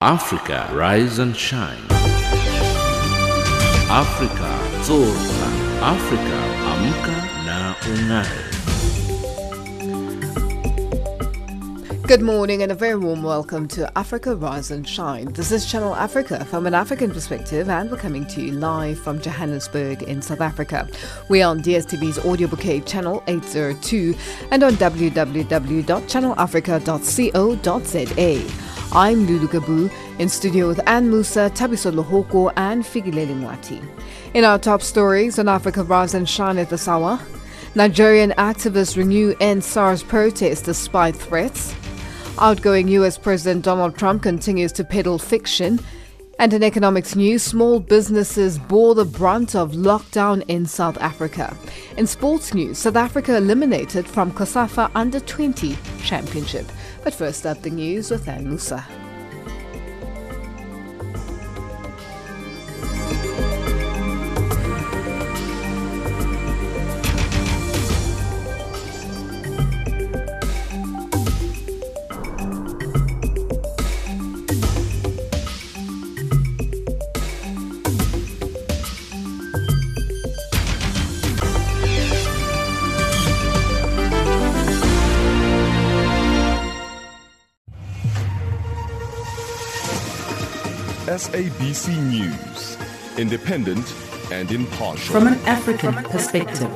Africa, rise and shine. Africa, zorka. Africa, amka na unare. Good morning and a very warm welcome to Africa, Rise and Shine. This is Channel Africa from an African perspective, and we're coming to you live from Johannesburg in South Africa. We are on DSTV's Audio Bouquet Channel 802 and on www.channelafrica.co.za. I'm Lulu Gabu, in studio with Anne Musa, Tabiso Luhoko and Figileli Mwati. In our top stories on Africa Rise and Shine at this hour, Nigerian activists renew end SARS protests despite threats, outgoing US President Donald Trump continues to peddle fiction, and in economics news, small businesses bore the brunt of lockdown in South Africa. In sports news, South Africa eliminated from COSAFA Under-20 Championship. But first up, the news with Anne Musa. SABC News, independent and impartial. From an African perspective.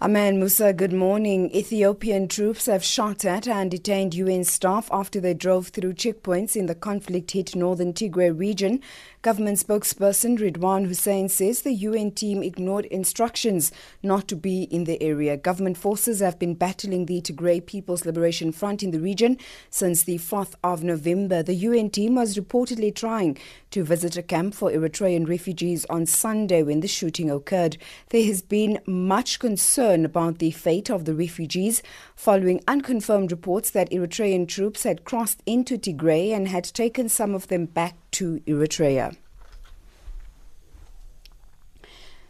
Aman Musa, good morning. Ethiopian troops have shot at and detained UN staff after they drove through checkpoints in the conflict-hit northern Tigray region. Government spokesperson Ridwan Hussein says the UN team ignored instructions not to be in the area. Government forces have been battling the Tigray People's Liberation Front in the region since the 4th of November. The UN team was reportedly trying to visit a camp for Eritrean refugees on Sunday when the shooting occurred. There has been much concern about the fate of the refugees following unconfirmed reports that Eritrean troops had crossed into Tigray and had taken some of them back to Eritrea.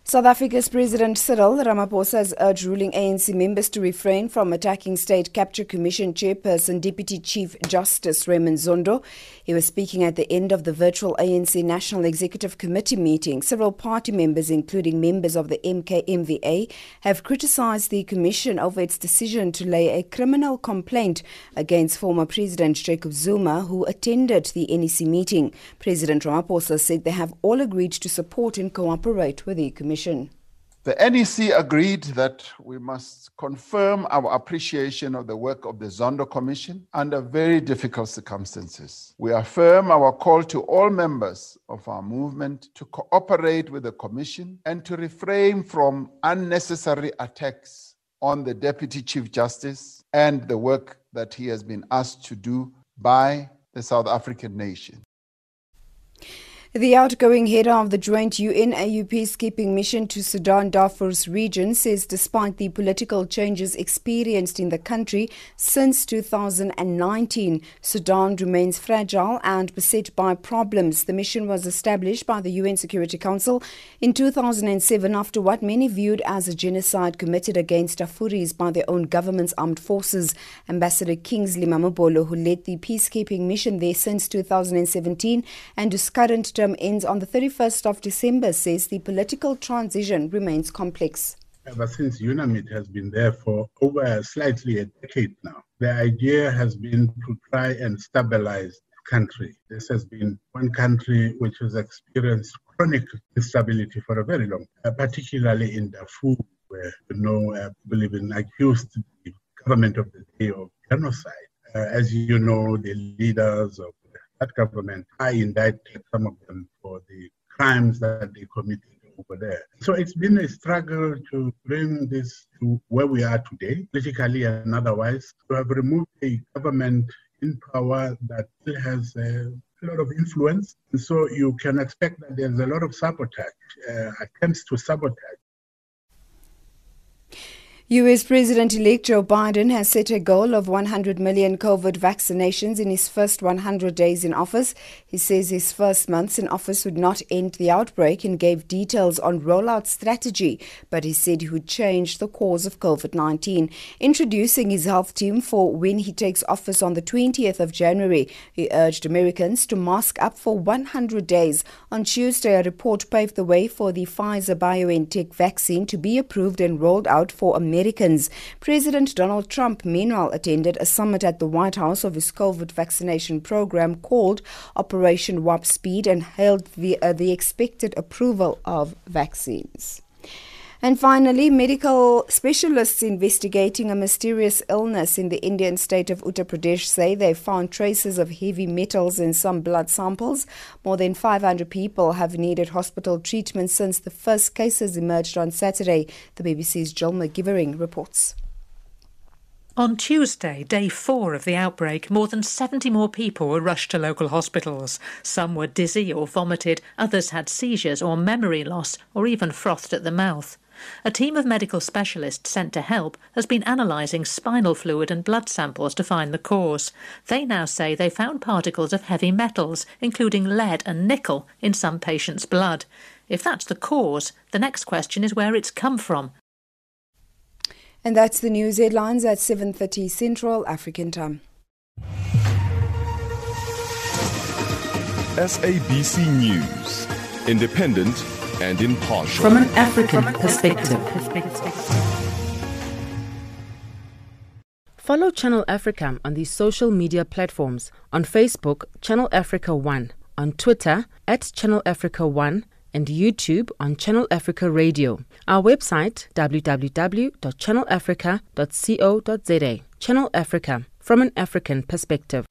South Africa's President Cyril Ramaphosa has urged ruling ANC members to refrain from attacking State Capture Commission Chairperson Deputy Chief Justice Raymond Zondo. He was speaking at the end of the virtual ANC National Executive Committee meeting. Several party members, including members of the MKMVA, have criticised the Commission over its decision to lay a criminal complaint against former President Jacob Zuma, who attended the NEC meeting. President Ramaphosa said they have all agreed to support and cooperate with the Commission. The NEC agreed that we must confirm our appreciation of the work of the Zondo Commission under very difficult circumstances. We affirm our call to all members of our movement to cooperate with the Commission and to refrain from unnecessary attacks on the Deputy Chief Justice and the work that he has been asked to do by the South African nation. The outgoing head of the joint UN-AU peacekeeping mission to Sudan Darfur's region says despite the political changes experienced in the country since 2019, Sudan remains fragile and beset by problems. The mission was established by the UN Security Council in 2007 after what many viewed as a genocide committed against Darfuris by their own government's armed forces. Ambassador Kingsley Mamabolo, who led the peacekeeping mission there since 2017 and whose current term ends on the 31st of December, says the political transition remains complex. Ever since UNAMID has been there for over slightly a decade now, the idea has been to try and stabilize the country. This has been one country which has experienced chronic instability for a very long time, particularly in Darfur, where people have been accused the government of the day of genocide. As you know, the leaders of that government, I indicted some of them for the crimes that they committed over there. So it's been a struggle to bring this to where we are today, politically and otherwise, to have removed a government in power that still has a lot of influence. And so you can expect that there's a lot of sabotage, attempts to sabotage. U.S. President-elect Joe Biden has set a goal of 100 million COVID vaccinations in his first 100 days in office. He says his first months in office would not end the outbreak and gave details on rollout strategy, but he said he would change the course of COVID-19. Introducing his health team for when he takes office on the 20th of January, he urged Americans to mask up for 100 days. On Tuesday, a report paved the way for the Pfizer-BioNTech vaccine to be approved and rolled out for Americans. President Donald Trump, meanwhile, attended a summit at the White House of his COVID vaccination program called Operation Warp Speed and hailed the expected approval of vaccines. And finally, medical specialists investigating a mysterious illness in the Indian state of Uttar Pradesh say they found traces of heavy metals in some blood samples. More than 500 people have needed hospital treatment since the first cases emerged on Saturday. The BBC's Joel McGivering reports. On Tuesday, day 4 of the outbreak, more than 70 more people were rushed to local hospitals. Some were dizzy or vomited, others had seizures or memory loss, or even frothed at the mouth. A team of medical specialists sent to help has been analysing spinal fluid and blood samples to find the cause. They now say they found particles of heavy metals, including lead and nickel, in some patients' blood. If that's the cause, the next question is where it's come from. And that's the news headlines at 7:30 Central African Time. SABC News. Independent and impartial. From an African perspective. Follow Channel Africa on these social media platforms. On Facebook, Channel Africa 1. On Twitter, at Channel Africa 1. And YouTube on Channel Africa Radio. Our website, www.channelafrica.co.za. Channel Africa, from an African perspective.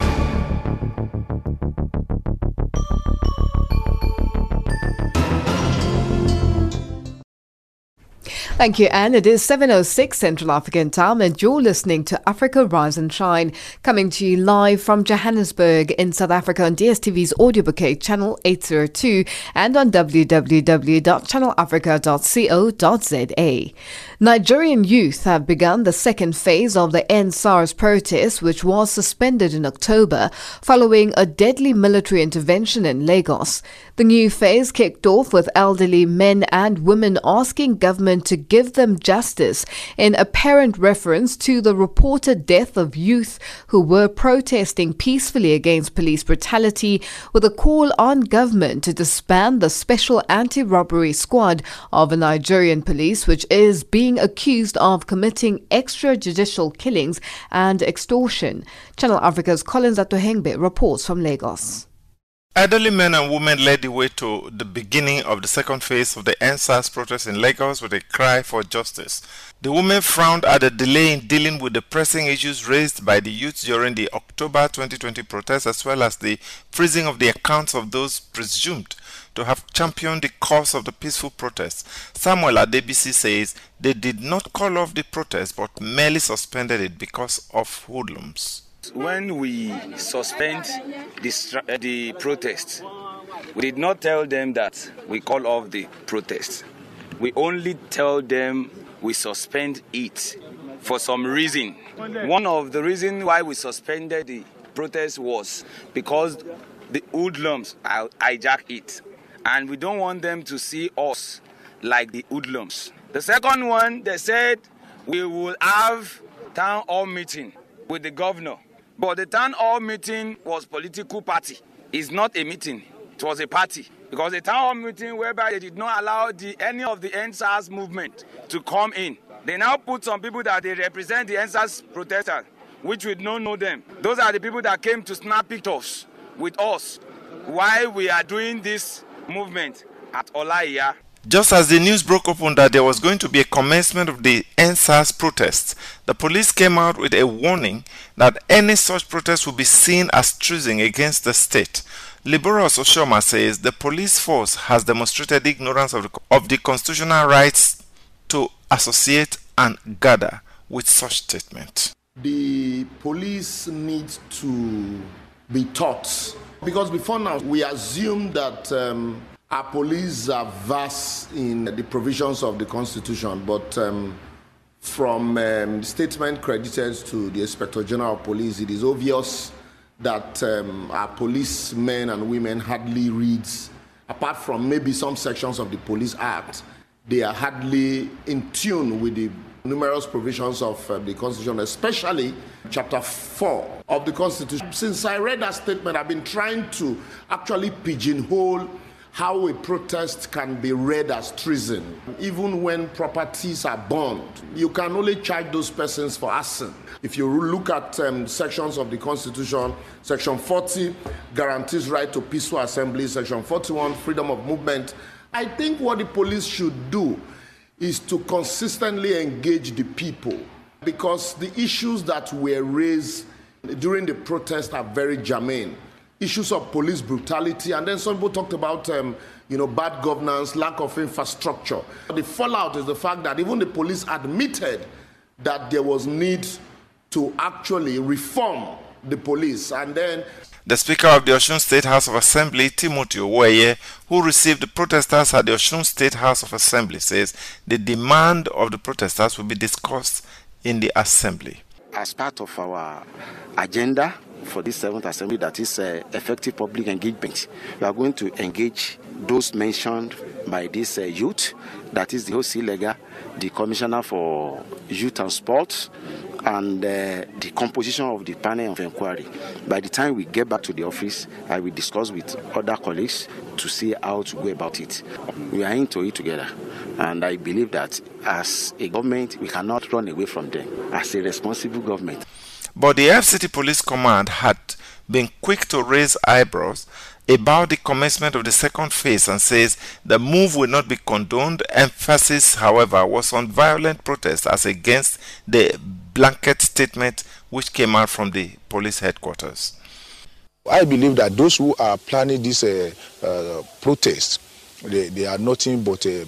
Thank you, Anne. It is 7:06 Central African Time and you're listening to Africa Rise and Shine, coming to you live from Johannesburg in South Africa on DSTV's Audio Bouquet Channel 802 and on www.channelafrica.co.za. Nigerian youth have begun the second phase of the End SARS protest, which was suspended in October following a deadly military intervention in Lagos. The new phase kicked off with elderly men and women asking government to give them justice in apparent reference to the reported death of youth who were protesting peacefully against police brutality, with a call on government to disband the special anti-robbery squad of the Nigerian police, which is being accused of committing extrajudicial killings and extortion. Channel Africa's Colin Zato Hengbe reports from Lagos. Elderly men and women led the way to the beginning of the second phase of the End SARS protest in Lagos with a cry for justice. The women frowned at the delay in dealing with the pressing issues raised by the youth during the October 2020 protests, as well as the freezing of the accounts of those presumed to have championed the cause of the peaceful protests. Samuel Adebisi says they did not call off the protest but merely suspended it because of hoodlums. When we suspend the protest, we did not tell them that we call off the protest. We only tell them we suspend it for some reason. One of the reasons why we suspended the protest was because the hoodlums hijack it. And we don't want them to see us like the hoodlums. The second one, they said we will have town hall meeting with the governor. But the town hall meeting was political party. It's not a meeting. It was a party. Because the town hall meeting whereby they did not allow any of the End SARS movement to come in. They now put some people that they represent the End SARS protesters, which we don't know them. Those are the people that came to snap pictures with us while we are doing this movement at Olaiya. Just as the news broke open that there was going to be a commencement of the End SARS protests, the police came out with a warning that any such protest would be seen as treason against the state. Liborous Oshoma says the police force has demonstrated ignorance of the constitutional rights to associate and gather with such statement. The police needs to be taught, because before now we assume that our police are vast in the provisions of the Constitution, but From the statement credited to the Inspector General of Police, it is obvious that our policemen and women hardly reads, apart from maybe some sections of the Police Act, they are hardly in tune with the numerous provisions of the Constitution, especially Chapter 4 of the Constitution. Since I read that statement, I've been trying to actually pigeonhole how a protest can be read as treason. Even when properties are burned, you can only charge those persons for arson. If you look at sections of the Constitution, Section 40 guarantees right to peaceful assembly, Section 41, freedom of movement. I think what the police should do is to consistently engage the people, because the issues that were raised during the protest are very germane. Issues of police brutality, and then some people talked about, bad governance, lack of infrastructure. The fallout is the fact that even the police admitted that there was need to actually reform the police, and then... The Speaker of the Osun State House of Assembly, Timothy Oweye, who received the protesters at the Osun State House of Assembly, says the demand of the protesters will be discussed in the Assembly. As part of our agenda for this 7th Assembly, that is effective public engagement, we are going to engage those mentioned by this youth, that is the host leader, the Commissioner for Youth and Sports, and the composition of the panel of inquiry. By the time we get back to the office, I will discuss with other colleagues to see how to go about it. We are into it together, and I believe that as a government, we cannot run away from them, as a responsible government. But the FCT Police Command had been quick to raise eyebrows about the commencement of the second phase and says the move will not be condoned. Emphasis, however, was on violent protests as against the blanket statement which came out from the police headquarters. I believe that those who are planning this protest, they are nothing but an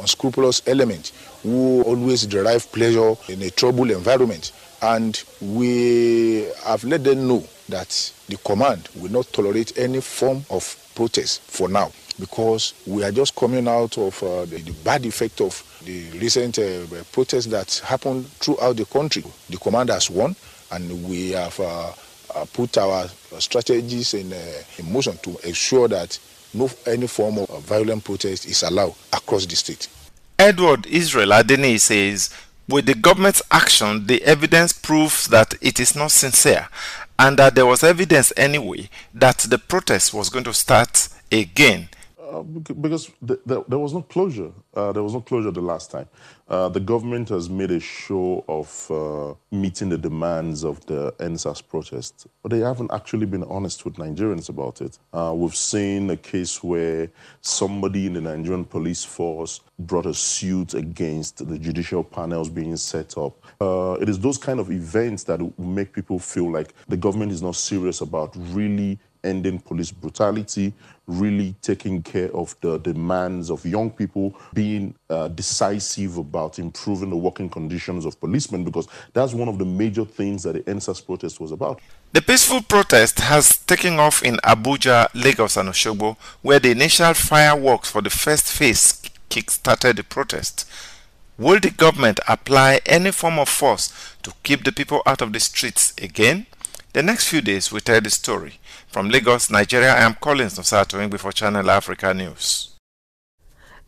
unscrupulous element who always derive pleasure in a troubled environment. And we have let them know that the command will not tolerate any form of protest for now, because we are just coming out of the bad effect of the recent protests that happened throughout the country. The command has won, and we have put our strategies in motion to ensure that any form of violent protest is allowed across the state. Edward Israel Adeni says, with the government's action, the evidence proves that it is not sincere, and that there was evidence anyway that the protest was going to start again. Because there was no closure. There was no closure the last time. The government has made a show of meeting the demands of the NSAS protest, but they haven't actually been honest with Nigerians about it. We've seen a case where somebody in the Nigerian police force brought a suit against the judicial panels being set up. It is those kind of events that make people feel like the government is not serious about really ending police brutality, really taking care of the demands of young people, being decisive about improving the working conditions of policemen, because that's one of the major things that the NSAS protest was about. The peaceful protest has taken off in Abuja, Lagos and Osogbo, where the initial fireworks for the first phase kick-started the protest. Will the government apply any form of force to keep the people out of the streets again? The next few days we tell the story. From Lagos, Nigeria, I am Colin Zato Hengbe for Channel Africa News.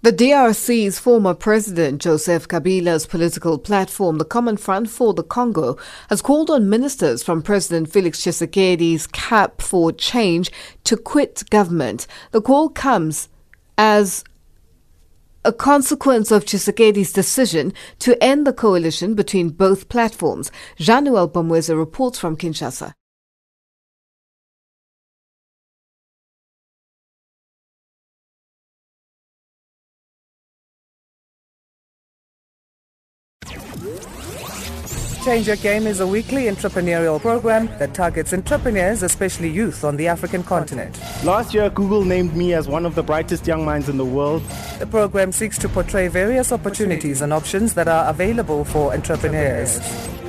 The DRC's former president, Joseph Kabila's political platform, the Common Front for the Congo, has called on ministers from President Felix Tshisekedi's cap for change to quit government. The call comes as a consequence of Tshisekedi's decision to end the coalition between both platforms. Jean-Noel Bamweza reports from Kinshasa. Change Your Game is a weekly entrepreneurial program that targets entrepreneurs, especially youth, on the African continent. Last year, Google named me as one of the brightest young minds in the world. The program seeks to portray various opportunities and options that are available for entrepreneurs.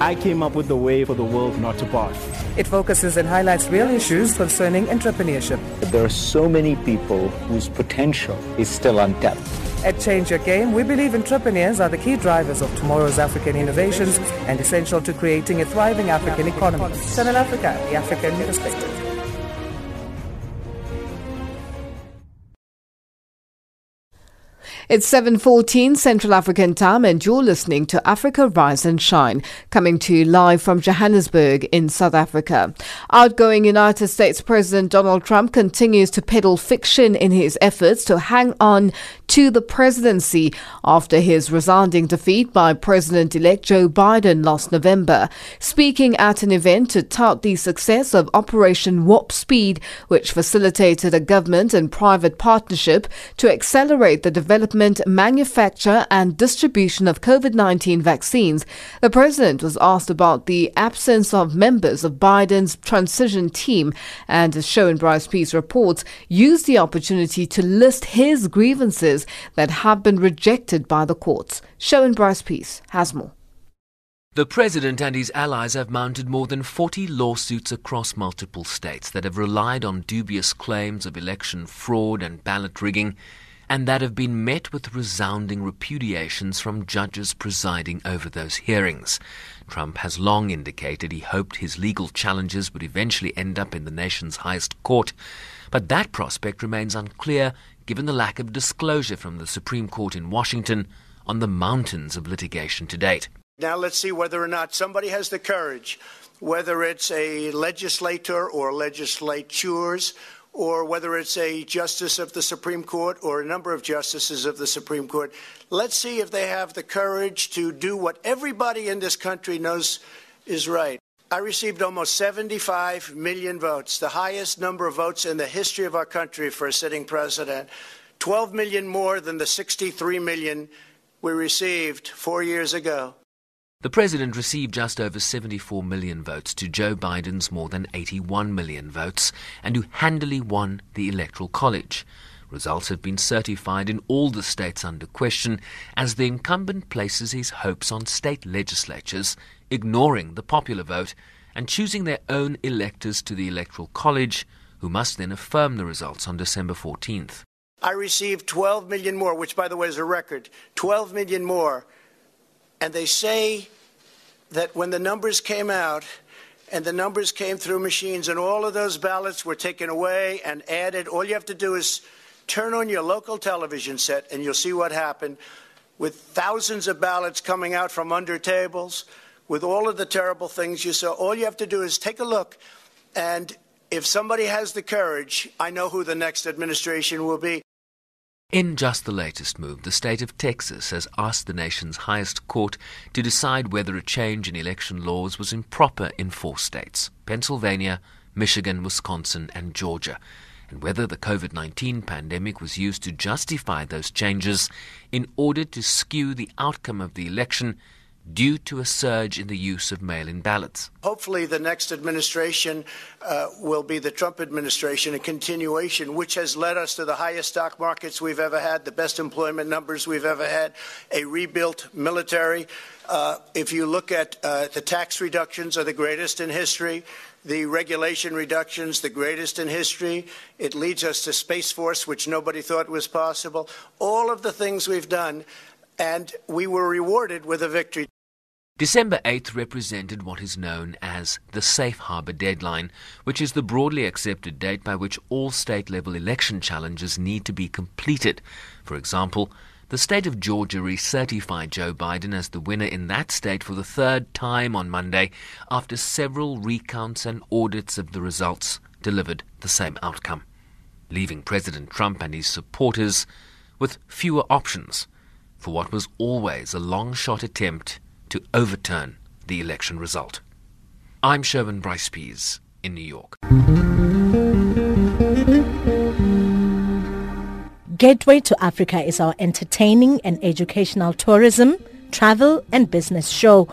I came up with the way for the world not to pass. It focuses and highlights real issues concerning entrepreneurship. There are so many people whose potential is still untapped. At Change Your Game, we believe entrepreneurs are the key drivers of tomorrow's African innovations and essential to creating a thriving African economy. Channel Africa, the African perspective. It's 7:14 Central African Time and you're listening to Africa Rise and Shine, coming to you live from Johannesburg in South Africa. Outgoing United States President Donald Trump continues to peddle fiction in his efforts to hang on to the presidency after his resounding defeat by President-elect Joe Biden last November. Speaking at an event to tout the success of Operation Warp Speed, which facilitated a government and private partnership to accelerate the development, manufacture and distribution of COVID-19 vaccines, the president was asked about the absence of members of Biden's transition team and, as shown in Bryce Peace reports, used the opportunity to list his grievances that have been rejected by the courts. Shown Bryce Peace has more. The president and his allies have mounted more than 40 lawsuits across multiple states that have relied on dubious claims of election fraud and ballot rigging, and that have been met with resounding repudiations from judges presiding over those hearings. Trump has long indicated he hoped his legal challenges would eventually end up in the nation's highest court, but that prospect remains unclear given the lack of disclosure from the Supreme Court in Washington on the mountains of litigation to date. Now let's see whether or not somebody has the courage, whether it's a legislator or legislatures, or whether it's a justice of the Supreme Court or a number of justices of the Supreme Court. Let's see if they have the courage to do what everybody in this country knows is right. I received almost 75 million votes, the highest number of votes in the history of our country for a sitting president, 12 million more than the 63 million we received 4 years ago. The president received just over 74 million votes to Joe Biden's more than 81 million votes, and who handily won the Electoral College. Results have been certified in all the states under question as the incumbent places his hopes on state legislatures, ignoring the popular vote and choosing their own electors to the Electoral College, who must then affirm the results on December 14th. I received 12 million more, which, by the way, is a record, 12 million more. And they say that when the numbers came out and the numbers came through machines and all of those ballots were taken away and added, all you have to do is turn on your local television set and you'll see what happened, with thousands of ballots coming out from under tables, with all of the terrible things you saw. All you have to do is take a look, and if somebody has the courage, I know who the next administration will be. In just the latest move, the state of Texas has asked the nation's highest court to decide whether a change in election laws was improper in 4 states, Pennsylvania, Michigan, Wisconsin, and Georgia, and whether the COVID-19 pandemic was used to justify those changes in order to skew the outcome of the election due to a surge in the use of mail-in ballots. Hopefully the next administration will be the Trump administration, a continuation, which has led us to the highest stock markets we've ever had, the best employment numbers we've ever had, a rebuilt military. If you look at the tax reductions are the greatest in history, the regulation reductions the greatest in history. It leads us to Space Force, which nobody thought was possible. All of the things we've done, and we were rewarded with a victory. December 8th represented what is known as the safe harbour deadline, which is the broadly accepted date by which all state-level election challenges need to be completed. For example, the state of Georgia recertified Joe Biden as the winner in that state for the 3rd time on Monday, after several recounts and audits of the results delivered the same outcome, leaving President Trump and his supporters with fewer options for what was always a long-shot attempt to overturn the election result. I'm Sherman Bryce Pease in New York. Gateway to Africa is our entertaining and educational tourism, travel and business show.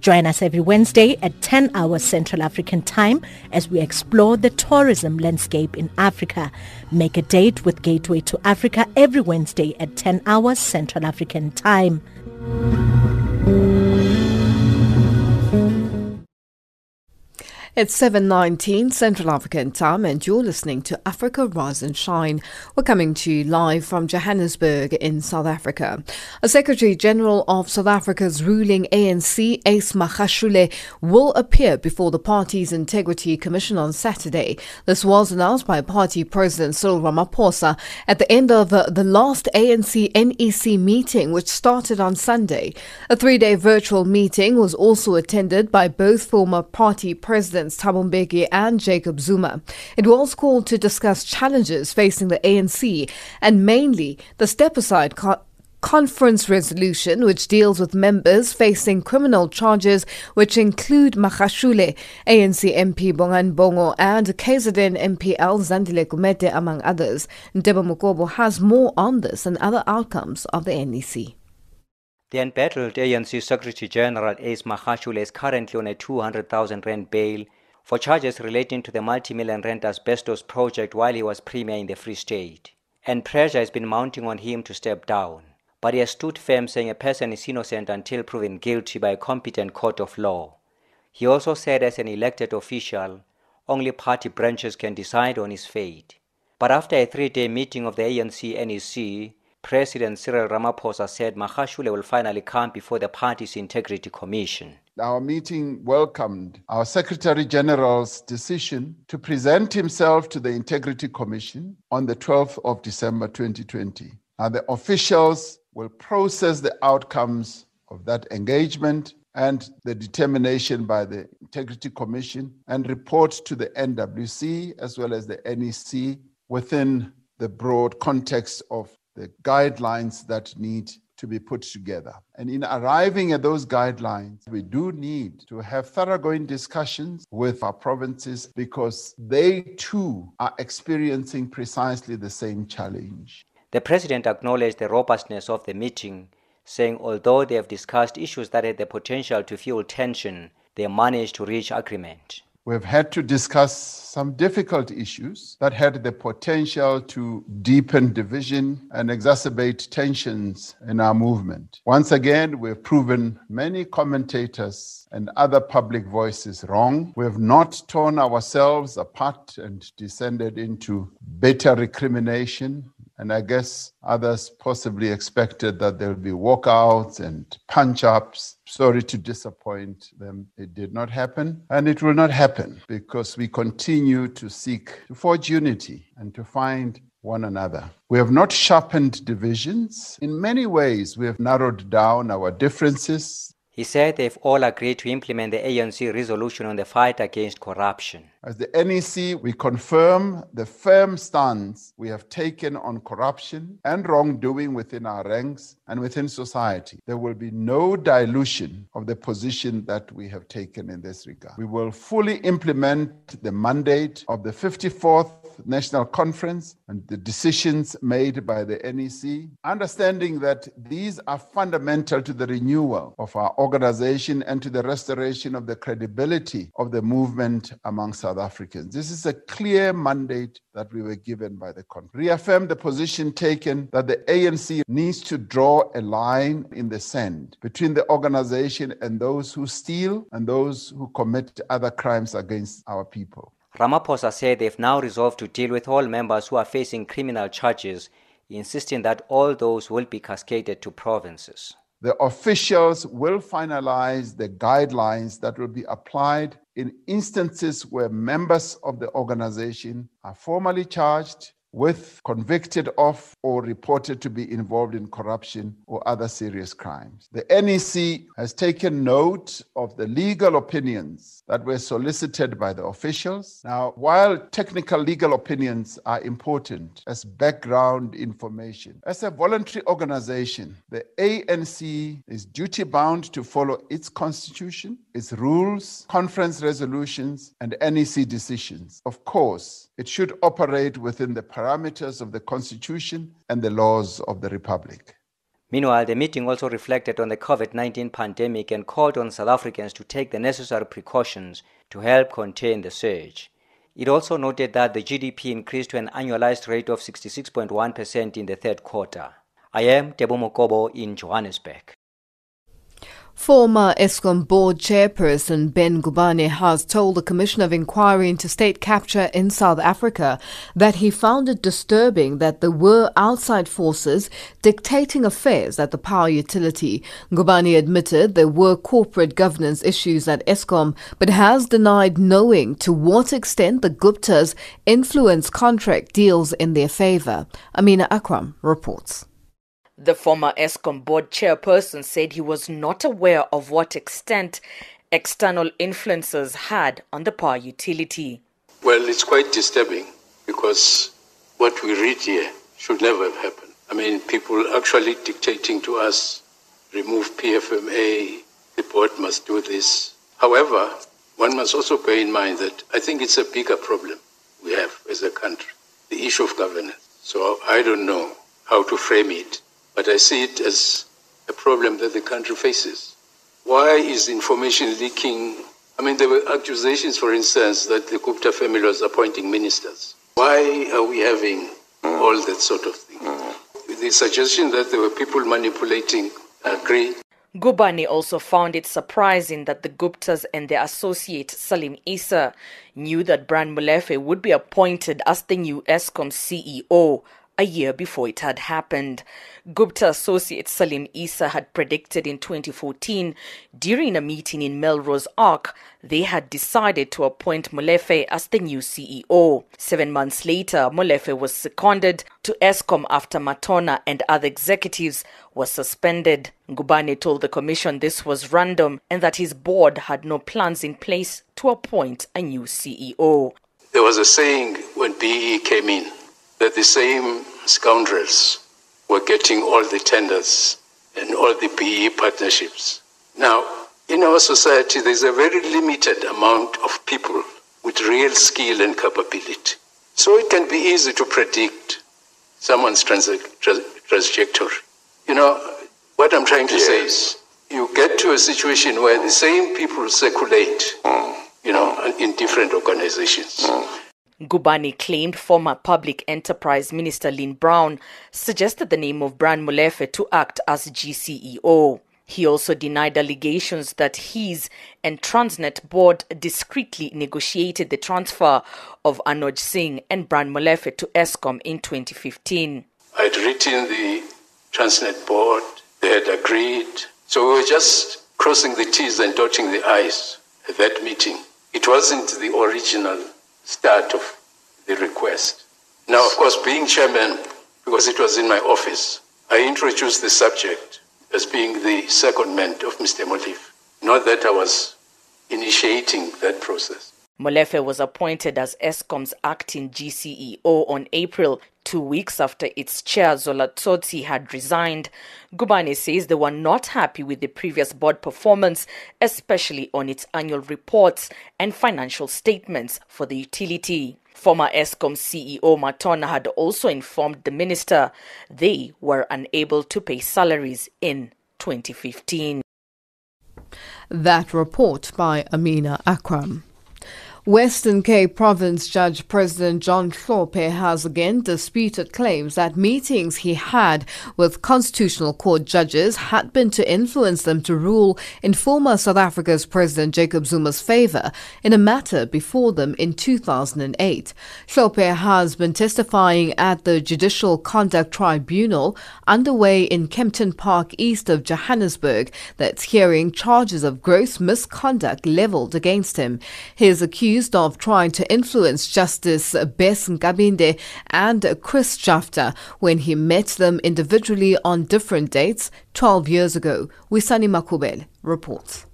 Join us every Wednesday at 10 hours Central African Time as we explore the tourism landscape in Africa. Make a date with Gateway to Africa every Wednesday at 10 hours Central African Time. It's 7:19 Central African time and you're listening to Africa Rise and Shine. We're coming to you live from Johannesburg in South Africa. A Secretary-General of South Africa's ruling ANC, Ace Magashule, will appear before the party's Integrity Commission on Saturday. This was announced by party President Cyril Ramaphosa at the end of the last ANC-NEC meeting, which started on Sunday. A three-day virtual meeting was also attended by both former party presidents Thabo Mbeki and Jacob Zuma. It was called to discuss challenges facing the ANC and mainly the step-aside conference resolution, which deals with members facing criminal charges, which include Magashule, ANC MP Bongan Bongo, and KZN MP Zandile Gumede, among others. Ndeba Mukobo has more on this and other outcomes of the NEC. The embattled ANC Secretary-General Ace Magashule is currently on a 200,000 rand bail for charges relating to the multi-million rand asbestos project while he was Premier in the Free State. And pressure has been mounting on him to step down. But he has stood firm, saying a person is innocent until proven guilty by a competent court of law. He also said as an elected official, only party branches can decide on his fate. But after a three-day meeting of the ANC-NEC, President Cyril Ramaphosa said Magashule will finally come before the party's Integrity Commission. Our meeting welcomed our Secretary-General's decision to present himself to the Integrity Commission on the 12th of December 2020. And the officials will process the outcomes of that engagement and the determination by the Integrity Commission and report to the NWC as well as the NEC within the broad context of the guidelines that need to be put together. And in arriving at those guidelines, we do need to have thoroughgoing discussions with our provinces because they too are experiencing precisely the same challenge. The president acknowledged the robustness of the meeting, saying although they have discussed issues that had the potential to fuel tension, they managed to reach agreement. We've had to discuss some difficult issues that had the potential to deepen division and exacerbate tensions in our movement. Once again, we've proven many commentators and other public voices wrong. We've not torn ourselves apart and descended into bitter recrimination. And I guess others possibly expected that there would be walkouts and punch-ups. Sorry to disappoint them. It did not happen. And it will not happen because we continue to seek to forge unity and to find one another. We have not sharpened divisions. In many ways, we have narrowed down our differences. He said they've all agreed to implement the ANC resolution on the fight against corruption. As the NEC, we confirm the firm stance we have taken on corruption and wrongdoing within our ranks and within society. There will be no dilution of the position that we have taken in this regard. We will fully implement the mandate of the 54th National Conference and the decisions made by the NEC, understanding that these are fundamental to the renewal of our organization and to the restoration of the credibility of the movement among South Africans. This is a clear mandate that we were given by the conference. Reaffirm the position taken that the ANC needs to draw a line in the sand between the organization and those who steal and those who commit other crimes against our people. Ramaphosa said they've now resolved to deal with all members who are facing criminal charges, insisting that all those will be cascaded to provinces. The officials will finalize the guidelines that will be applied in instances where members of the organization are formally charged with, convicted of, or reported to be involved in corruption or other serious crimes. The NEC has taken note of the legal opinions that were solicited by the officials. Now, while technical legal opinions are important as background information, as a voluntary organization, the ANC is duty-bound to follow its constitution, its rules, conference resolutions, and NEC decisions. Of course, it should operate within the parameters of the Constitution and the laws of the Republic. Meanwhile, the meeting also reflected on the COVID-19 pandemic and called on South Africans to take the necessary precautions to help contain the surge. It also noted that the GDP increased to an annualized rate of 66.1% in the third quarter. I am Tebo Mokobo in Johannesburg. Former ESCOM board chairperson Ben Ngubane has told the Commission of Inquiry into State Capture in South Africa that he found it disturbing that there were outside forces dictating affairs at the power utility. Ngubane admitted there were corporate governance issues at ESCOM, but has denied knowing to what extent the Guptas influenced contract deals in their favor. Amina Akram reports. The former ESCOM board chairperson said he was not aware of what extent external influences had on the power utility. Well, it's quite disturbing because what we read here should never have happened. I mean, people actually dictating to us, remove PFMA, the board must do this. However, one must also bear in mind that I think it's a bigger problem we have as a country, the issue of governance. So I don't know how to frame it. But I see it as a problem that the country faces. Why is information leaking? I mean, there were accusations, for instance, that the Gupta family was appointing ministers. Why are we having all that sort of thing? The suggestion that there were people manipulating, I agree. Ngubane also found it surprising that the Guptas and their associate Salim Issa knew that Brian Molefe would be appointed as the new ESCOM CEO, a year before it had happened. Gupta associate Salim Issa had predicted in 2014, during a meeting in Melrose Arc, they had decided to appoint Molefe as the new CEO. 7 months later, Molefe was seconded to ESCOM after Matona and other executives were suspended. Ngubane told the commission this was random and that his board had no plans in place to appoint a new CEO. There was a saying when BE came in, that the same scoundrels were getting all the tenders and all the PE partnerships. Now, in our society, there's a very limited amount of people with real skill and capability. So it can be easy to predict someone's trajectory. You know, what I'm trying to say is you get to a situation where the same people circulate, you know, in different organizations. Ngubane claimed former Public Enterprise Minister Lynn Brown suggested the name of Brian Molefe to act as GCEO. He also denied allegations that his and Transnet board discreetly negotiated the transfer of Anuj Singh and Brian Molefe to ESCOM in 2015. I'd written the Transnet board, they had agreed. So we were just crossing the T's and dotting the I's at that meeting. It wasn't the original start of the request. Now, of course, being chairman, because it was in my office, I introduced the subject as being the secondment of Mr. Molefe, not that I was initiating that process. Molefe was appointed as ESCOM's acting GCEO on April, 2 weeks after its chair Zola Tsotsi had resigned. Ngubane says they were not happy with the previous board performance, especially on its annual reports and financial statements for the utility. Former ESCOM CEO Matona had also informed the minister they were unable to pay salaries in 2015. That report by Amina Akram. Western Cape Province Judge President John Hlophe has again disputed claims that meetings he had with Constitutional Court judges had been to influence them to rule in former South Africa's President Jacob Zuma's favor in a matter before them in 2008. Hlophe has been testifying at the Judicial Conduct Tribunal underway in Kempton Park, east of Johannesburg, that's hearing charges of gross misconduct leveled against him. He is accused of trying to influence Justice Bess Nkabinde and Chris Jafta when he met them individually on different dates 12 years ago. Wisani Makubel reports.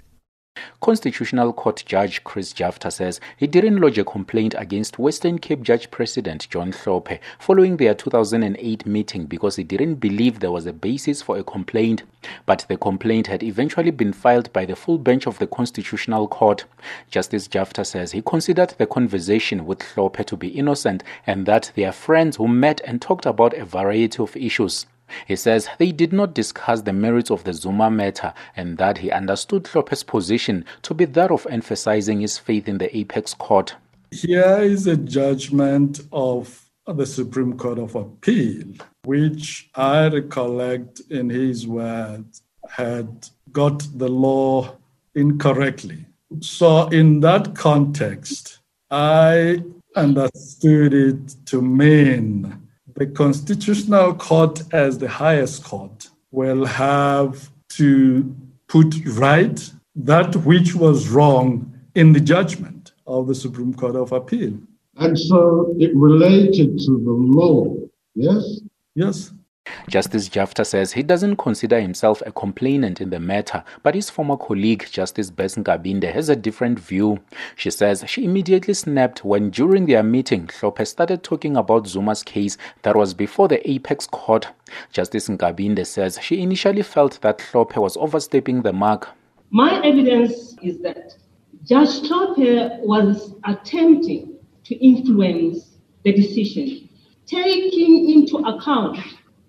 Constitutional Court Judge Chris Jafta says he didn't lodge a complaint against Western Cape Judge President John Hlophe following their 2008 meeting because he didn't believe there was a basis for a complaint. But the complaint had eventually been filed by the full bench of the Constitutional Court. Justice Jafta says he considered the conversation with Hlophe to be innocent and that they are friends who met and talked about a variety of issues. He says they did not discuss the merits of the Zuma matter and that he understood Hlophe's position to be that of emphasizing his faith in the Apex Court. Here is a judgment of the Supreme Court of Appeal, which I recollect in his words had got the law incorrectly. So in that context, I understood it to mean the Constitutional Court as the highest court will have to put right that which was wrong in the judgment of the Supreme Court of Appeal. And so it related to the law, yes? Yes. Justice Jafta says he doesn't consider himself a complainant in the matter, but his former colleague, Justice Bess Nkabinde, has a different view. She says she immediately snapped when, during their meeting, Hlophe started talking about Zuma's case that was before the Apex Court. Justice Nkabinde says she initially felt that Hlophe was overstepping the mark. My evidence is that Judge Hlophe was attempting to influence the decision, taking into account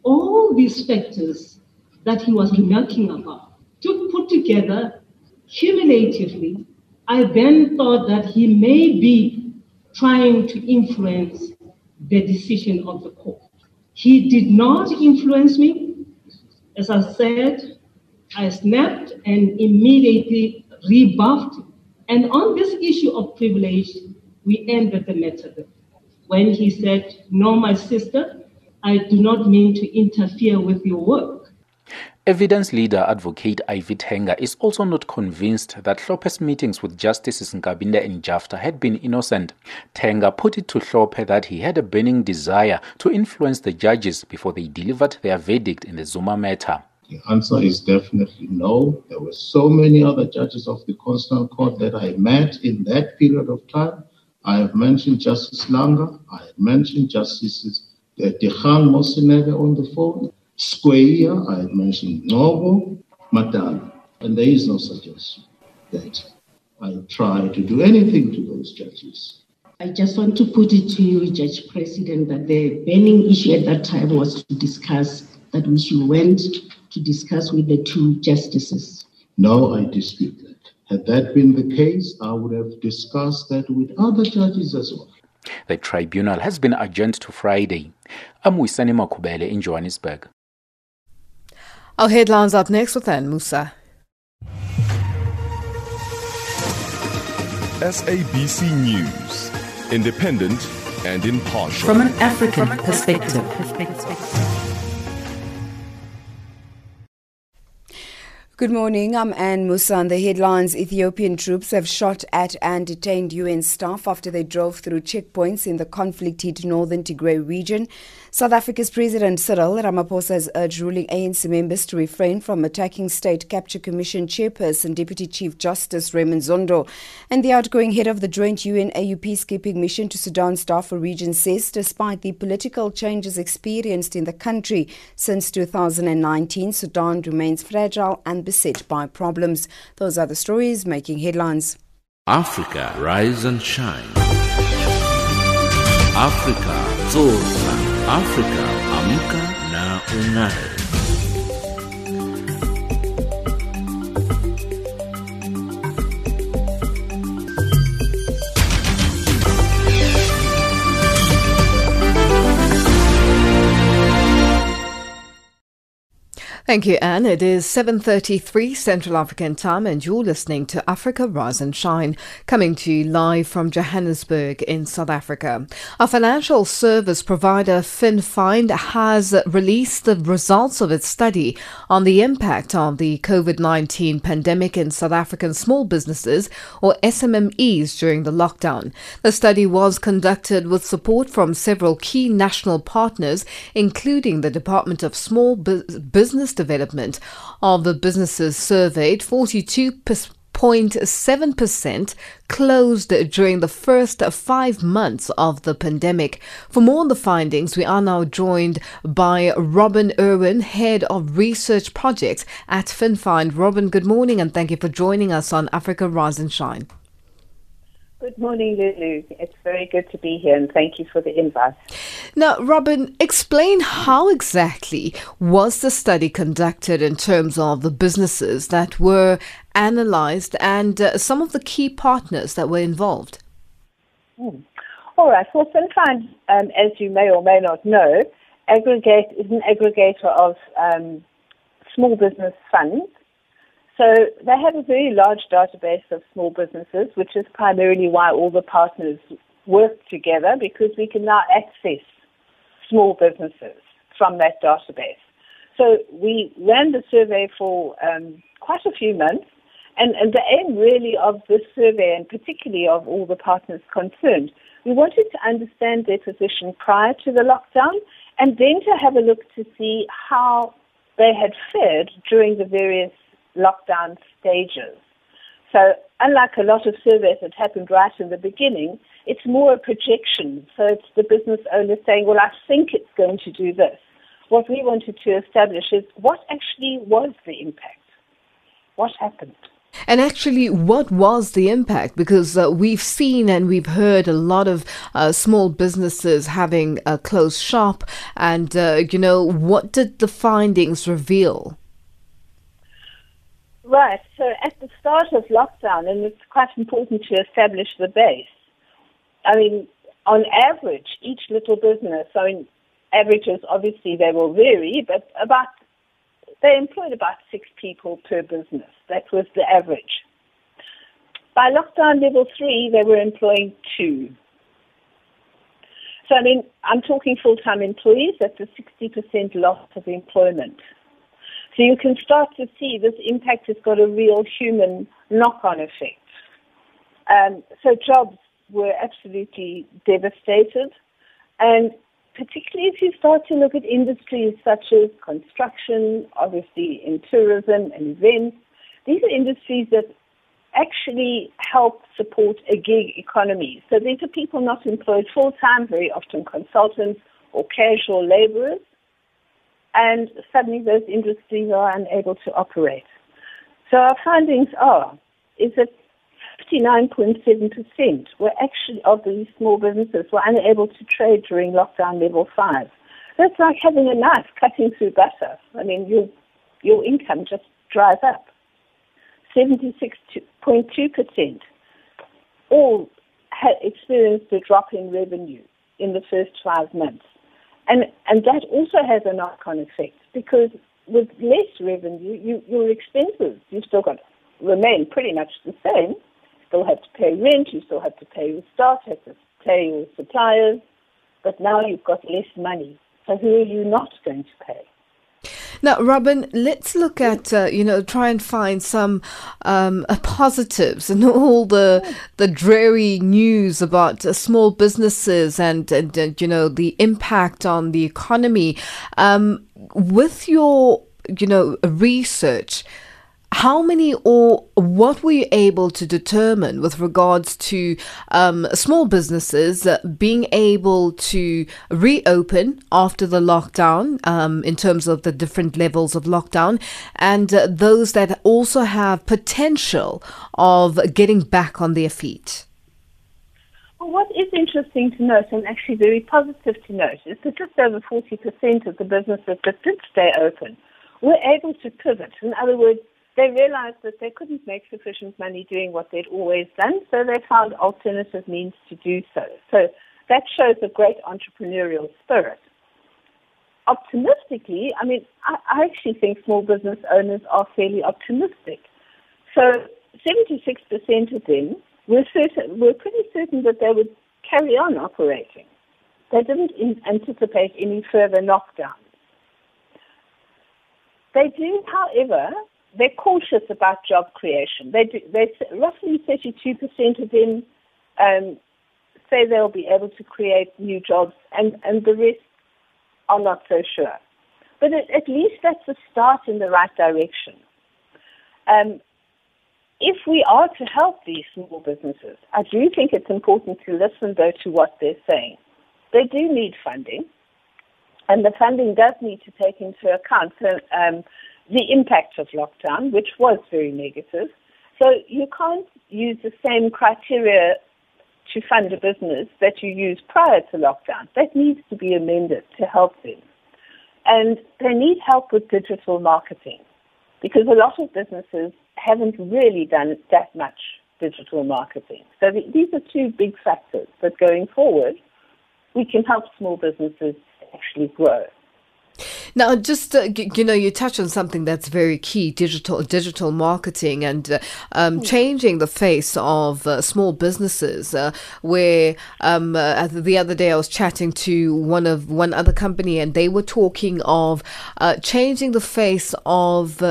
all these factors that he was remarking about. To put together cumulatively, I then thought that he may be trying to influence the decision of the court. He did not influence me. As I said, I snapped and immediately rebuffed. And on this issue of privilege, we ended the matter when he said, "No, my sister, I do not mean to interfere with your work." Evidence leader advocate Ivy Tenga is also not convinced that Hlophe's meetings with Justices Nkabinde and Jafta had been innocent. Tenga put it to Hlophe that he had a burning desire to influence the judges before they delivered their verdict in the Zuma matter. The answer is definitely no. There were so many other judges of the Constitutional Court that I met in that period of time. I have mentioned Justice Langa. I have mentioned Justices Dekhan Mosenega on the phone, Square, I had mentioned Novo, Madame, and there is no suggestion that I try to do anything to those judges. I just want to put it to you, Judge President, that the burning issue at that time was to discuss that which you went to discuss with the two justices. No, I dispute that. Had that been the case, I would have discussed that with other judges as well. The tribunal has been adjourned to Friday. Amwisani Makubele in Johannesburg. Our headlines up next with Anne Musa. SABC News, independent and impartial. From an African perspective. Good morning, I'm Anne Musa. On the headlines, Ethiopian troops have shot at and detained UN staff after they drove through checkpoints in the conflict-hit northern Tigray region. South Africa's President Cyril Ramaphosa has urged ruling ANC members to refrain from attacking State Capture Commission Chairperson Deputy Chief Justice Raymond Zondo. And the outgoing head of the joint UN-AU peacekeeping mission to Sudan's Darfur region says despite the political changes experienced in the country since 2019, Sudan remains fragile and beset by problems. Those are the stories making headlines. Africa, rise and shine. Africa, Zorza. Africa, amka na unae. Thank you, Anne. It is 7:33 Central African Time and you're listening to Africa Rise and Shine, coming to you live from Johannesburg in South Africa. Our financial service provider FinFind has released the results of its study on the impact of the COVID-19 pandemic in South African small businesses or SMMEs during the lockdown. The study was conducted with support from several key national partners, including the Department of Small Business Development. Of the businesses surveyed, 42.7% closed during the first 5 months of the pandemic. For more on the findings, we are now joined by Robin Irwin, Head of Research Projects at FinFind. Robin, good morning and thank you for joining us on Africa Rise and Shine. Good morning, Lulu. It's very good to be here and thank you for the invite. Now, Robin, explain how exactly was the study conducted in terms of the businesses that were analysed and some of the key partners that were involved? All right. Well, sometimes, as you may or may not know, Aggregate is an aggregator of small business funds. So they have a very large database of small businesses, which is primarily why all the partners work together, because we can now access small businesses from that database. So we ran the survey for quite a few months, and the aim really of this survey, and particularly of all the partners concerned, we wanted to understand their position prior to the lockdown and then to have a look to see how they had fared during the various lockdown stages. So unlike a lot of surveys that happened right in the beginning, it's more a projection. So it's the business owner saying, well, I think it's going to do this. What we wanted to establish is what actually was the impact? What happened? And actually, what was the impact? Because we've seen and we've heard a lot of small businesses having a closed shop. And, you know, what did the findings reveal? Right. So at the start of lockdown, and it's quite important to establish the base, I mean, on average, each little business, I mean, averages, obviously, they will vary, but they employed about 6 people per business. That was the average. By lockdown level 3, they were employing 2. So, I mean, I'm talking full-time employees. That's a 60% loss of employment. So you can start to see this impact has got a real human knock-on effect. So jobs were absolutely devastated. And particularly if you start to look at industries such as construction, obviously in tourism and events, these are industries that actually help support a gig economy. So these are people not employed full-time, very often consultants or casual laborers, and suddenly those industries are unable to operate. So our findings is that 59.7% were actually of these small businesses were unable to trade during lockdown level 5. That's like having a knife cutting through butter. I mean, your income just dries up. 76.2% all had experienced a drop in revenue in the first 5 months. And that also has a knock-on effect, because with less revenue, your expenses, you've still got remain pretty much the same. Still have to pay rent, you still have to pay your staff, you have to pay your suppliers, but now you've got less money. So who are you not going to pay? Now, Robin, let's look at, try and find some positives and all the dreary news about small businesses and, the impact on the economy. With your, research, how many or what were you able to determine with regards to small businesses being able to reopen after the lockdown in terms of the different levels of lockdown, and those that also have potential of getting back on their feet? Well, what is interesting to note, and actually very positive to note, is that just over 40% of the businesses that did stay open were able to pivot. In other words, they realized that they couldn't make sufficient money doing what they'd always done, so they found alternative means to do so. So that shows a great entrepreneurial spirit. Optimistically, I mean, I actually think small business owners are fairly optimistic. So 76% of them were pretty certain that they would carry on operating. They didn't anticipate any further knockdowns. They do, however, they're cautious about job creation. Roughly 32% of them say they'll be able to create new jobs, and the rest are not so sure. But at least that's a start in the right direction. If we are to help these small businesses, I do think it's important to listen, though, to what they're saying. They do need funding, and the funding does need to take into account the impact of lockdown, which was very negative. So you can't use the same criteria to fund a business that you used prior to lockdown. That needs to be amended to help them. And they need help with digital marketing, because a lot of businesses haven't really done that much digital marketing. So these are two big factors that going forward, we can help small businesses actually grow. Now, just you touch on something that's very key: digital marketing and changing the face of small businesses. Where the other day I was chatting to one other company, and they were talking of changing the face of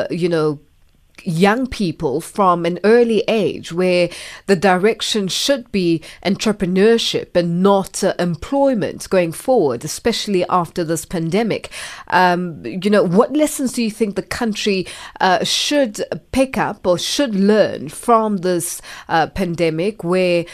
young people from an early age, where the direction should be entrepreneurship and not employment going forward, especially after this pandemic. What lessons do you think the country should pick up or should learn from this pandemic, where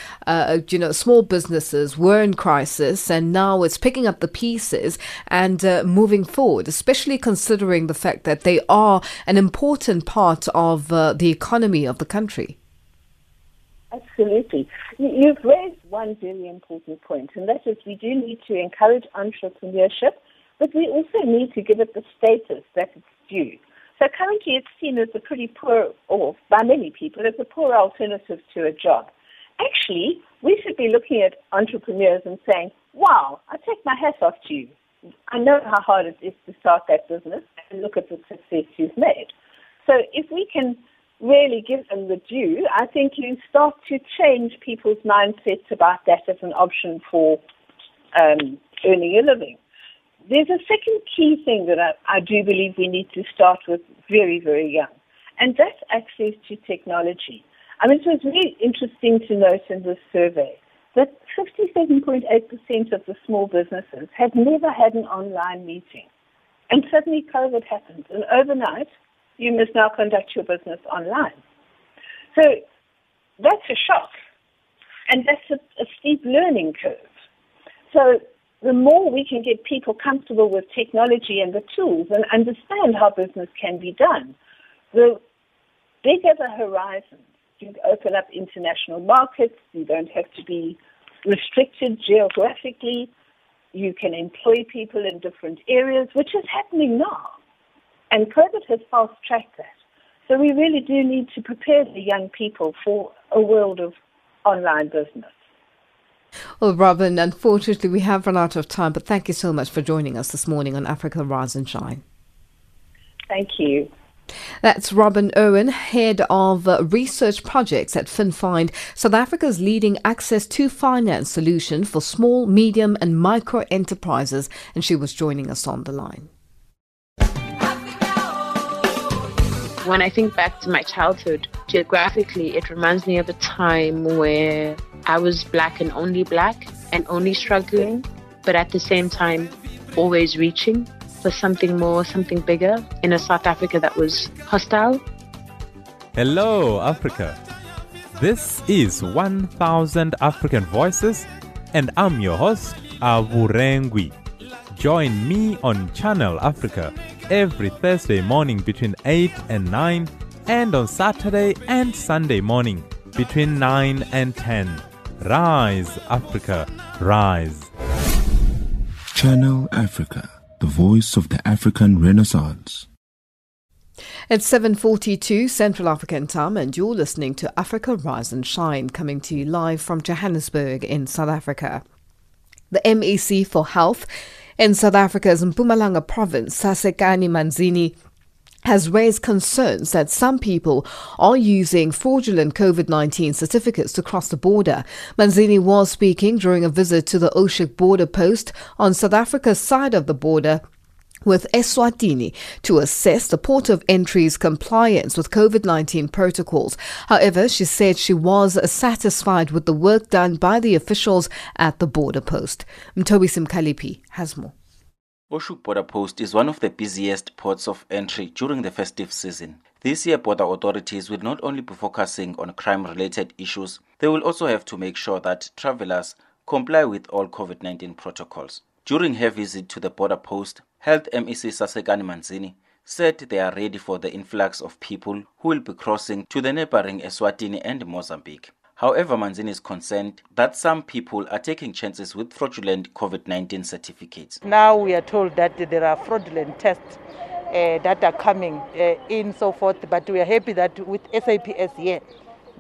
small businesses were in crisis and now it's picking up the pieces and moving forward, especially considering the fact that they are an important part of the economy of the country? Absolutely. You've raised one very important point, and that is we do need to encourage entrepreneurship, but we also need to give it the status that it's due. So currently it's seen as a pretty poor, or by many people, as a poor alternative to a job. Actually, we should be looking at entrepreneurs and saying, wow, I take my hat off to you. I know how hard it is to start that business, and look at the success you've made. So if we can really give them the due, I think you start to change people's mindsets about that as an option for earning a living. There's a second key thing that I do believe we need to start with very, very young, and that's access to technology. I mean, it was really interesting to note in this survey that 57.8% of the small businesses had never had an online meeting. And suddenly COVID happened, and overnight, you must now conduct your business online. So that's a shock, and that's a steep learning curve. So the more we can get people comfortable with technology and the tools and understand how business can be done, the bigger the horizon. You open up international markets, you don't have to be restricted geographically, you can employ people in different areas, which is happening now. And COVID has fast-tracked that. So we really do need to prepare the young people for a world of online business. Well, Robin, unfortunately, we have run out of time, but thank you so much for joining us this morning on Africa Rise and Shine. Thank you. That's Robin Owen, Head of Research Projects at FinFind, South Africa's leading access to finance solution for small, medium and micro enterprises. And she was joining us on the line. When I think back to my childhood, geographically, it reminds me of a time where I was black and only struggling, but at the same time, always reaching for something more, something bigger in a South Africa that was hostile. Hello, Africa. This is 1000 African Voices, and I'm your host, Avurengwi. Join me on Channel Africa every Thursday morning between 8 and 9, and on Saturday and Sunday morning between 9 and 10. Rise, Africa, rise. Channel Africa, the voice of the African Renaissance. It's 7:42 Central African Time, and you're listening to Africa Rise and Shine, coming to you live from Johannesburg in South Africa. The MEC for Health in South Africa's Mpumalanga province, Sasekani Manzini, has raised concerns that some people are using fraudulent COVID-19 certificates to cross the border. Manzini was speaking during a visit to the Oshik border post on South Africa's side of the border with Eswatini to assess the port of entry's compliance with COVID-19 protocols. However, she said she was satisfied with the work done by the officials at the border post. Mtobi Simkalipi has more. Oshuk border post is one of the busiest ports of entry during the festive season. This year, border authorities will not only be focusing on crime-related issues, they will also have to make sure that travellers comply with all COVID-19 protocols. During her visit to the border post, Health MEC Sasekani Manzini said they are ready for the influx of people who will be crossing to the neighboring Eswatini and Mozambique. However, Manzini is concerned that some people are taking chances with fraudulent COVID-19 certificates. Now we are told that there are fraudulent tests that are coming in, so forth, but we are happy that with SAPS here,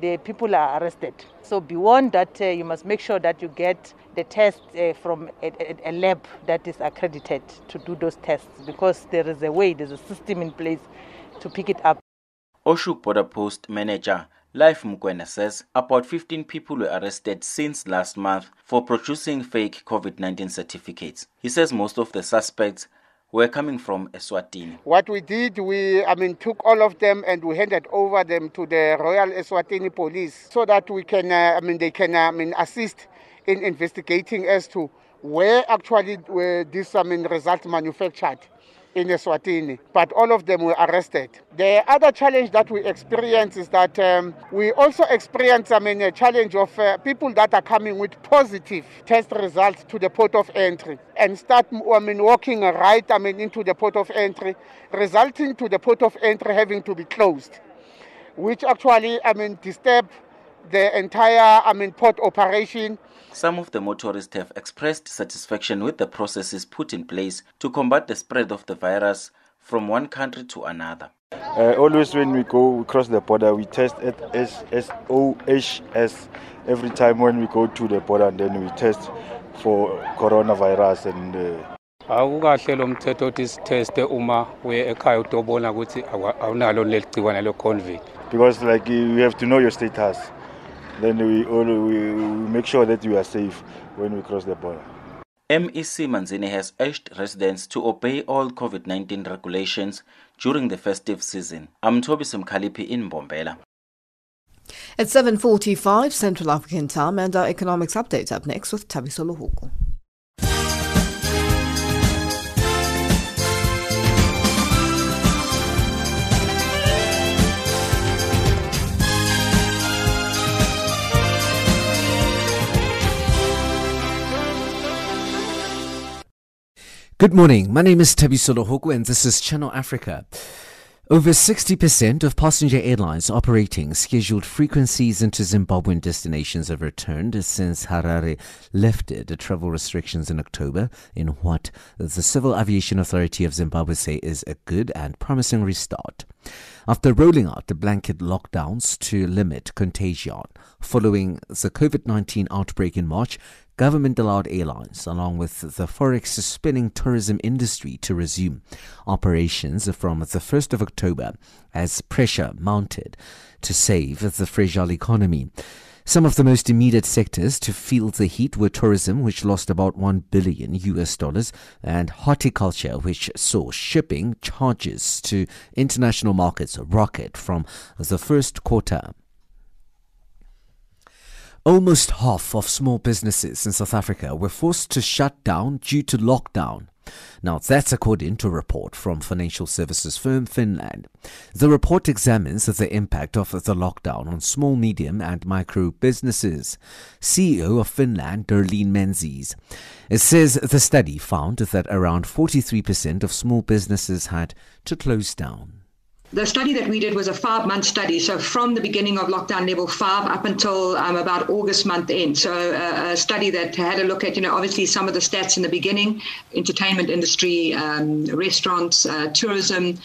the people are arrested. So beyond that, you must make sure that you get the tests from a lab that is accredited to do those tests, because there is a way, there's a system in place to pick it up. Oshuk Border Post Manager Life Mukwena says about 15 people were arrested since last month for producing fake COVID-19 certificates. He says most of the suspects were coming from Eswatini. What we did, we took all of them and we handed over them to the Royal Eswatini Police so that we can, they can assist in investigating as to where actually this result manufactured in Eswatini, but all of them were arrested. The other challenge that we experience is that we also experience a challenge of people that are coming with positive test results to the port of entry and start walking right into the port of entry, resulting to the port of entry having to be closed, which actually disturb the entire port operation. Some of the motorists have expressed satisfaction with the processes put in place to combat the spread of the virus from one country to another. Always when we go, we cross the border, we test at SOHS every time when we go to the border, and then we test for coronavirus. Because you have to know your status. Then we make sure that you are safe when we cross the border. MEC Manzini has urged residents to obey all COVID-19 regulations during the festive season. I'm Mtobi Simkalipi in Bombela. At 7:45 Central African time, and our economics update up next with Tabiso Luhoko. Good morning, my name is Tabiso Luhoko and this is Channel Africa. Over 60% of passenger airlines operating scheduled frequencies into Zimbabwean destinations have returned since Harare lifted the travel restrictions in October in what the Civil Aviation Authority of Zimbabwe say is a good and promising restart, after rolling out the blanket lockdowns to limit contagion. Following the COVID-19 outbreak in March, government allowed airlines, along with the forex-spinning tourism industry, to resume operations from the 1st of October as pressure mounted to save the fragile economy. Some of the most immediate sectors to feel the heat were tourism, which lost about $1 billion, and horticulture, which saw shipping charges to international markets rocket from the first quarter. Almost half of small businesses in South Africa were forced to shut down due to lockdown. Now, that's according to a report from financial services firm Finland. The report examines the impact of the lockdown on small, medium and micro businesses. CEO of Finland, Darlene Menzies, it says the study found that around 43% of small businesses had to close down. The study that we did was a 5-month study. So from the beginning of lockdown level 5 up until about August month end. So a study that had a look at, obviously some of the stats in the beginning, entertainment industry, restaurants, tourism,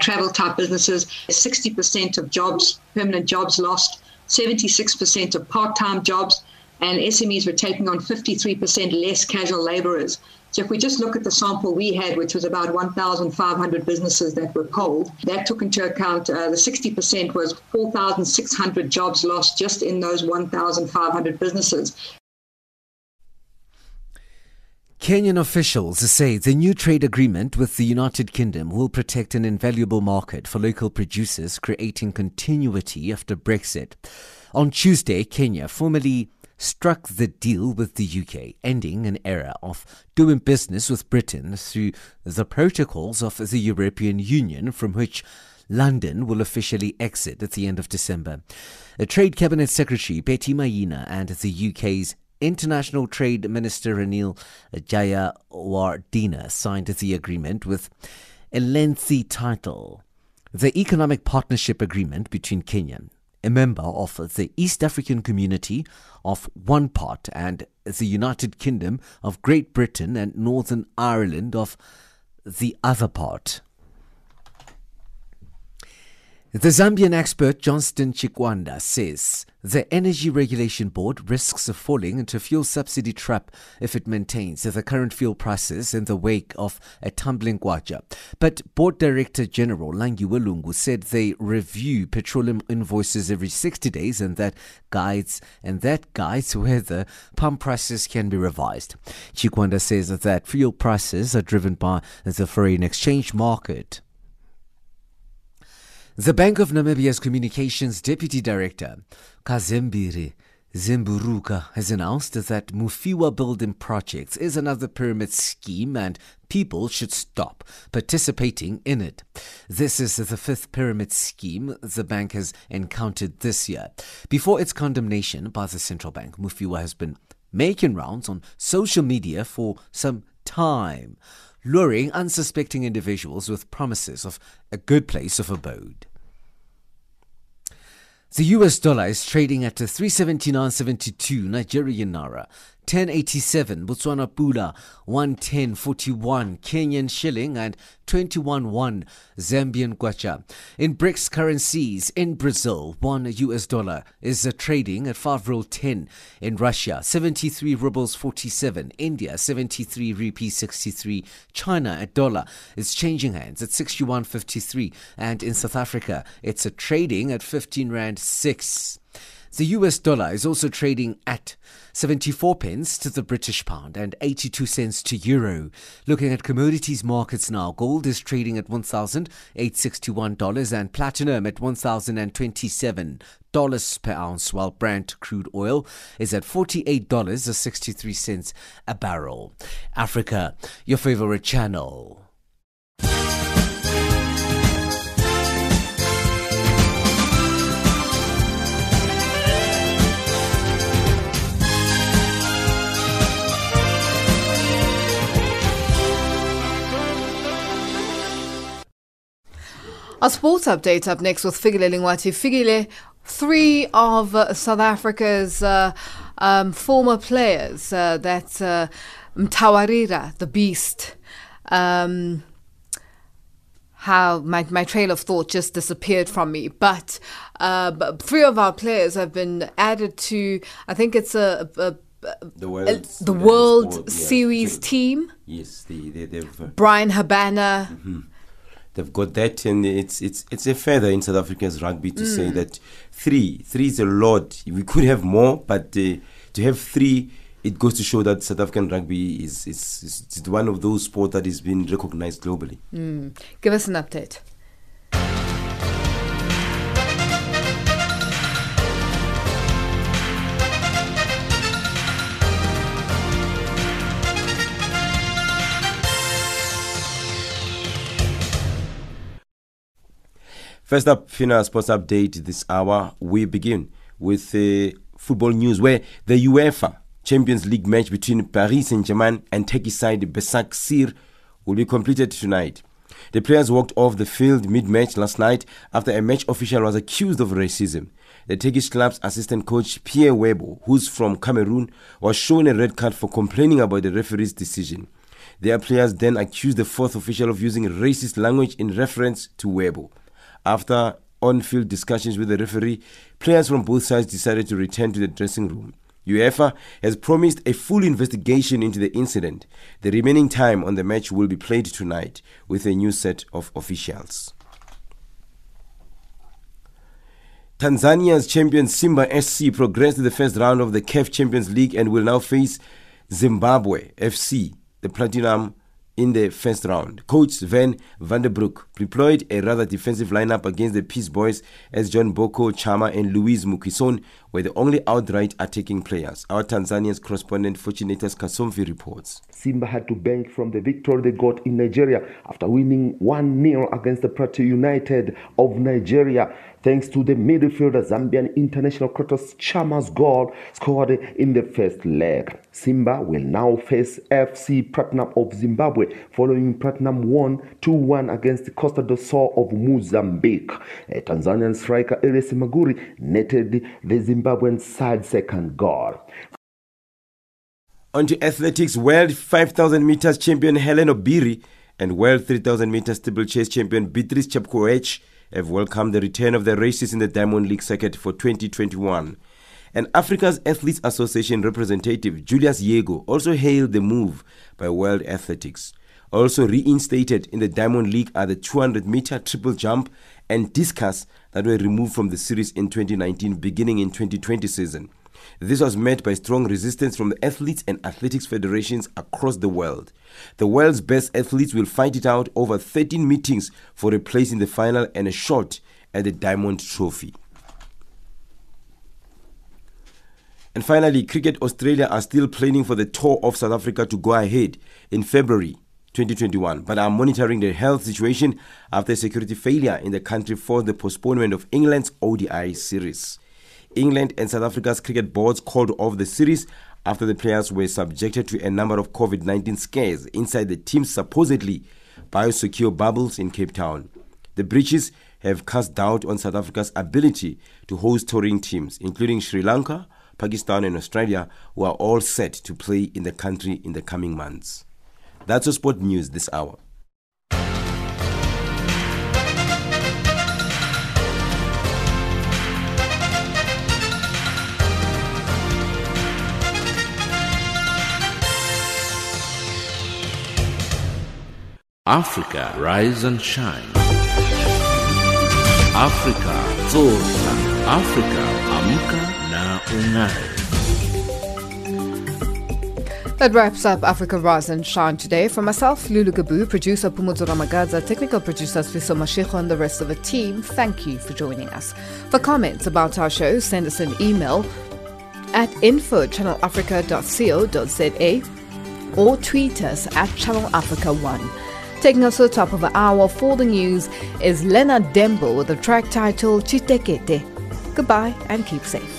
travel type businesses, 60% of jobs, permanent jobs lost, 76% of part-time jobs, and SMEs were taking on 53% less casual laborers. So if we just look at the sample we had, which was about 1,500 businesses that were polled, that took into account the 60% was 4,600 jobs lost just in those 1,500 businesses. Kenyan officials say the new trade agreement with the United Kingdom will protect an invaluable market for local producers, creating continuity after Brexit. On Tuesday, Kenya formally struck the deal with the UK, ending an era of doing business with Britain through the protocols of the European Union, from which London will officially exit at the end of December. Trade Cabinet Secretary Betty Maina and the UK's International Trade Minister Ranil Jayawardena signed the agreement with a lengthy title, The Economic Partnership Agreement between Kenya, a member of the East African Community of one part, and the United Kingdom of Great Britain and Northern Ireland of the other part. The Zambian expert Johnston Chikwanda says the Energy Regulation Board risks falling into a fuel subsidy trap if it maintains the current fuel prices in the wake of a tumbling kwacha. But Board Director General Langiwe Lungu said they review petroleum invoices every 60 days and that guides whether pump prices can be revised. Chikwanda says that fuel prices are driven by the foreign exchange market. The Bank of Namibia's Communications Deputy Director, Kazembiri Zemburuka, has announced that Mufiwa Building Projects is another pyramid scheme and people should stop participating in it. This is the fifth pyramid scheme the bank has encountered this year. Before its condemnation by the central bank, Mufiwa has been making rounds on social media for some time, luring unsuspecting individuals with promises of a good place of abode. The US dollar is trading at 379.72 Nigerian naira, 10.87 Botswana pula, 110.41 Kenyan shilling and 21.1 Zambian kwacha. In BRICS currencies, in Brazil, 1 US dollar is trading at 5.10. In Russia, 73 rubles 47. India, 73 rupees 63. China, $1 is changing hands at 61.53. And in South Africa, it's trading at 15 Rand 6. The US dollar is also trading at 74 pence to the British pound and 82 cents to euro. Looking at commodities markets now, gold is trading at $1,861 and platinum at $1,027 per ounce, while Brent crude oil is at $48.63 a barrel. Africa, your favorite channel. A sports update up next with Figileli Mwati. Figile, 3 of South Africa's former players, that's Mtawarira, the Beast. How my trail of thought just disappeared from me. But 3 of our players have been added to, I think it's the World Series team. Yes, they've... Brian Habana. Mm-hmm. They've got that, and it's a feather in South Africa's rugby to say that three is a lot. We could have more, but to have 3, it goes to show that South African rugby is one of those sports that is being recognized globally. Give us an update. First up, Fina Sports Update this hour, we begin with football news where the UEFA Champions League match between Paris Saint-Germain and Turkish side Başakşehir will be completed tonight. The players walked off the field mid-match last night after a match official was accused of racism. The Turkish club's assistant coach Pierre Webo, who's from Cameroon, was shown a red card for complaining about the referee's decision. Their players then accused the fourth official of using racist language in reference to Webo. After on-field discussions with the referee, players from both sides decided to return to the dressing room. UEFA has promised a full investigation into the incident. The remaining time on the match will be played tonight with a new set of officials. Tanzania's champion Simba SC progressed to the first round of the CAF Champions League and will now face Zimbabwe FC, the Platinum, in the first round. Coach Van Vanderbroek deployed a rather defensive lineup against the Peace Boys as John Boko Chama and Louise Mukison were the only outright attacking players. Our Tanzania's correspondent Fortunatus Kasomfi reports. Simba had to bank from the victory they got in Nigeria after winning 1-0 against the Plateau United of Nigeria, thanks to the midfielder Zambian international Kratos Chama's goal scored in the first leg. Simba will now face FC Platinum of Zimbabwe following Platinum won 2-1 against Costa do Sol of Mozambique. A Tanzanian striker Elias Maguri netted the Zimbabwean side second goal. On to athletics, world 5,000 meters champion Helen Obiri and world 3,000 meters steeplechase champion Beatrice Chepkoech have welcomed the return of the races in the Diamond League circuit for 2021. And Africa's Athletes Association representative Julius Yego also hailed the move by World Athletics. Also reinstated in the Diamond League are the 200-meter triple jump and discus that were removed from the series in 2019, beginning in 2020 season. This was met by strong resistance from the athletes and athletics federations across the world. The world's best athletes will fight it out over 13 meetings for a place in the final and a shot at the Diamond Trophy. And finally, Cricket Australia are still planning for the tour of South Africa to go ahead in February 2021, but are monitoring the health situation after security failure in the country forced the postponement of England's ODI series. England and South Africa's cricket boards called off the series after the players were subjected to a number of COVID-19 scares inside the team's supposedly biosecure bubbles in Cape Town. The breaches have cast doubt on South Africa's ability to host touring teams, including Sri Lanka, Pakistan and Australia, who are all set to play in the country in the coming months. That's your sport news this hour. Africa, rise and shine. Africa, zorka. Africa, amka. That wraps up Africa Rise and Shine today. For myself, Lulu Gabu, producer Pumuzo Ramagaza, technical producer Sfiso Mashiko, and the rest of the team, thank you for joining us. For comments about our show, send us an email at info@channelafrica.co.za or tweet us at channelafrica1. Taking us to the top of the hour for the news is Lena Dembo with the track titled Chitekete. Goodbye and keep safe.